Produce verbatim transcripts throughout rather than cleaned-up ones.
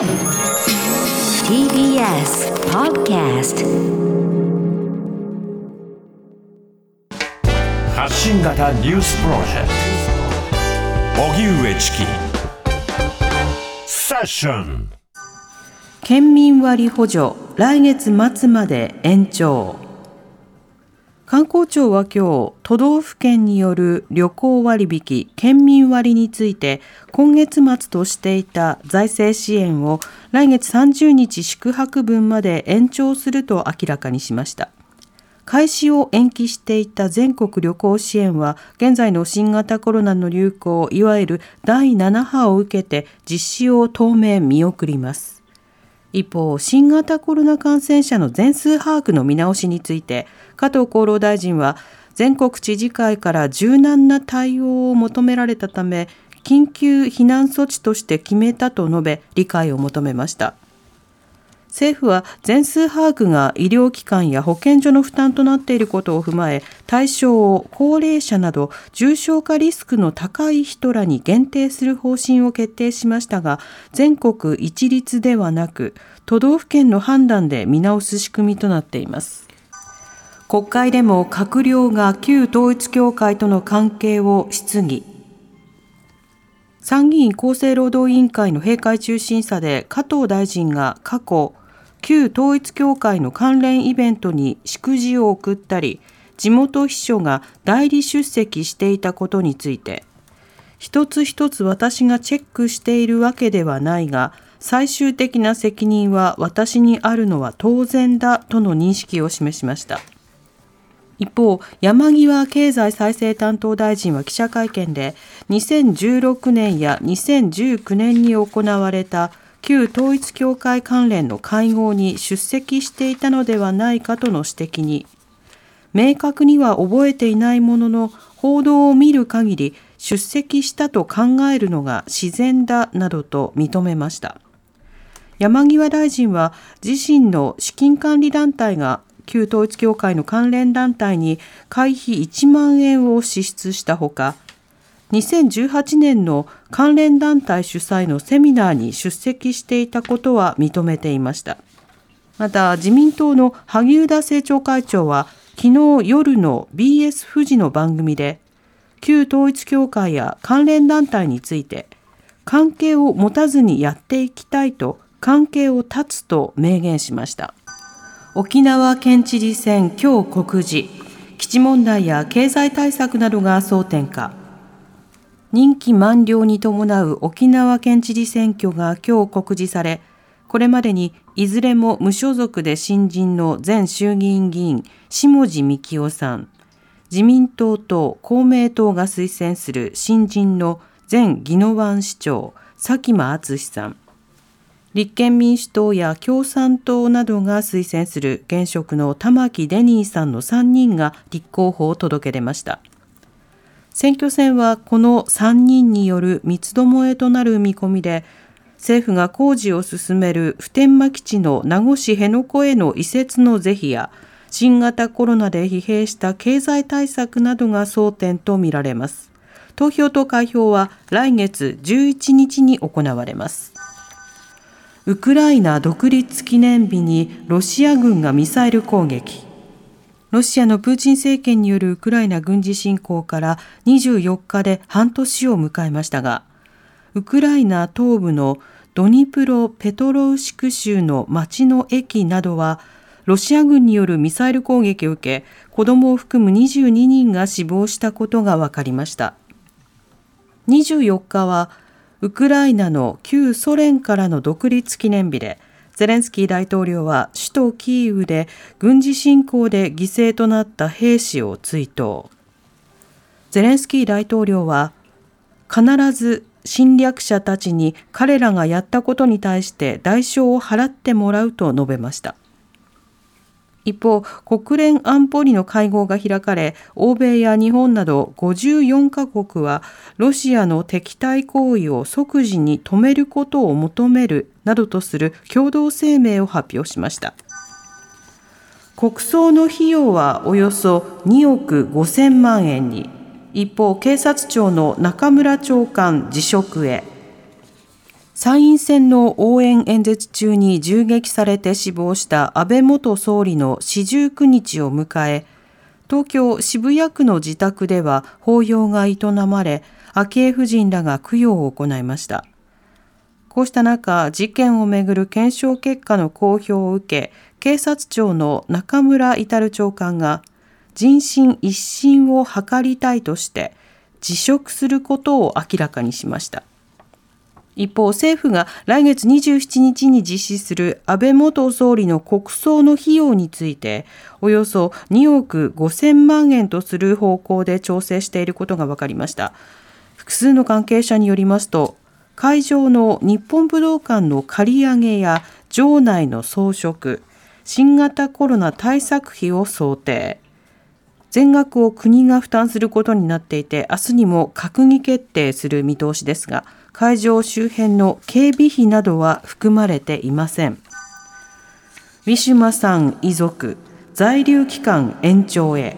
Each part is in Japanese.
ティービーエス Podcast 発信型ニュースプロジェクト荻上チキセッション。県民割補助来月末まで延長。観光庁は今日、都道府県による旅行割引、県民割について、今月末としていた財政支援を来月さんじゅうにち宿泊分まで延長すると明らかにしました。開始を延期していた全国旅行支援は、現在の新型コロナの流行、いわゆるだいなな波を受けて実施を当面見送ります。一方、新型コロナ感染者の全数把握の見直しについて、加藤厚労大臣は、全国知事会から柔軟な対応を求められたため、緊急避難措置として決めたと述べ、理解を求めました。政府は、全数把握が医療機関や保健所の負担となっていることを踏まえ、対象を高齢者など重症化リスクの高い人らに限定する方針を決定しましたが、全国一律ではなく、都道府県の判断で見直す仕組みとなっています。国会でも閣僚が旧統一教会との関係を質疑。参議院厚生労働委員会の閉会中審査で、加藤大臣が過去、旧統一教会の関連イベントに祝辞を送ったり、地元秘書が代理出席していたことについて、一つ一つ私がチェックしているわけではないが、最終的な責任は私にあるのは当然だとの認識を示しました。一方、山際経済再生担当大臣は記者会見で、にせんじゅうろくねんやにせんじゅうきゅうねんに行われた旧統一教会関連の会合に出席していたのではないかとの指摘に、明確には覚えていないものの、報道を見る限り出席したと考えるのが自然だなどと認めました。山際大臣は、自身の資金管理団体が旧統一教会の関連団体に会費いちまんえんを支出したほか、にせんじゅうはちねんの関連団体主催のセミナーに出席していたことは認めていました。また、自民党の萩生田政調会長は、昨日夜の ビーエス フジの番組で、旧統一教会や関連団体について、関係を持たずにやっていきたいと、関係を断つと明言しました。沖縄県知事選今日告示、基地問題や経済対策などが争点化。任期満了に伴う沖縄県知事選挙が今日告示され、これまでにいずれも無所属で新人の前衆議院議員下地幹郎さん、自民党と公明党が推薦する新人の前宜野湾市長佐喜真淳さん、立憲民主党や共産党などが推薦する現職の玉城デニーさんのさんにんが立候補を届け出ました。選挙戦はこのさんにんによる三つどもえとなる見込みで、政府が工事を進める普天間基地の名護市辺野古への移設の是非や、新型コロナで疲弊した経済対策などが争点とみられます。投票と開票は来月じゅういちにちに行われます。ウクライナ独立記念日にロシア軍がミサイル攻撃。ロシアのプーチン政権によるウクライナ軍事侵攻からにじゅうよっかで半年を迎えましたが、ウクライナ東部のドニプロペトロウシク州の町の駅などは、ロシア軍によるミサイル攻撃を受け、子どもを含むにじゅうににんが死亡したことが分かりました。にじゅうよっかは、ウクライナの旧ソ連からの独立記念日で、ゼレンスキー大統領は首都キーウで軍事侵攻で犠牲となった兵士を追悼。ゼレンスキー大統領は、必ず侵略者たちに彼らがやったことに対して代償を払ってもらうと述べました。一方、国連安保理の会合が開かれ、欧米や日本などごじゅうよんかこくはロシアの敵対行為を即時に止めることを求めるなどとする共同声明を発表しました。国葬の費用はおよそにおくごせんまんえんに。一方、警察庁の中村長官辞職へ。参院選の応援演説中に銃撃されて死亡した安倍元総理の四十九日を迎え、東京渋谷区の自宅では法要が営まれ、昭恵夫人らが供養を行いました。こうした中、事件をめぐる検証結果の公表を受け、警察庁の中村格長官が人心一新を図りたいとして辞職することを明らかにしました。一方、政府が来月にじゅうしちにちに実施する安倍元総理の国葬の費用について、およそにおくごせんまんえんとする方向で調整していることが分かりました。複数の関係者によりますと、会場の日本武道館の借り上げや場内の装飾、新型コロナ対策費を想定。全額を国が負担することになっていて、明日にも閣議決定する見通しですが、会場周辺の警備費などは含まれていません。ウィシュマさん遺族、在留期間延長へ。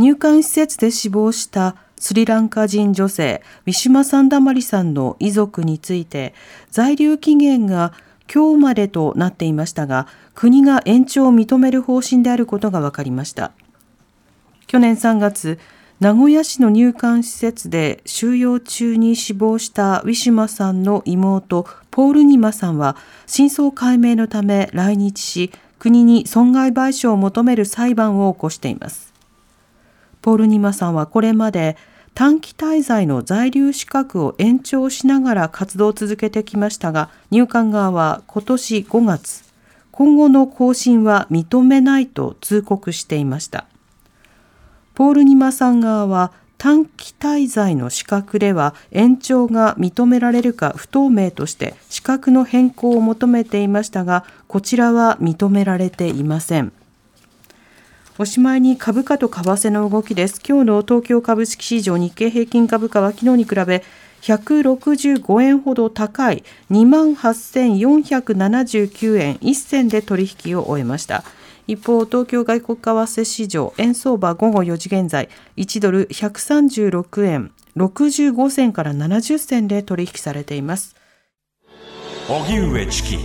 入管施設で死亡したスリランカ人女性ウィシュマ・サンダマリさんの遺族について、在留期限が今日までとなっていましたが、国が延長を認める方針であることが分かりました。去年さんがつ、名古屋市の入管施設で収容中に死亡したウィシュマさんの妹ポールニマさんは、真相解明のため来日し、国に損害賠償を求める裁判を起こしています。ポールニマさんはこれまで短期滞在の在留資格を延長しながら活動を続けてきましたが、入管側は今年ごがつ、今後の更新は認めないと通告していました。ポールニマさん側は短期滞在の資格では延長が認められるか不透明として資格の変更を求めていましたが、こちらは認められていません。おしまいに株価と為替の動きです。今日の東京株式市場、日経平均株価は昨日に比べひゃくろくじゅうごえんほど高い にまんはっせんよんひゃくななじゅうきゅうえんいっせんで取引を終えました。一方、東京外国為替市場、円相場午後よじ現在いちドルひゃくさんじゅうろくえんろくじゅうごせんからななじゅっせんで取引されています。荻上チキ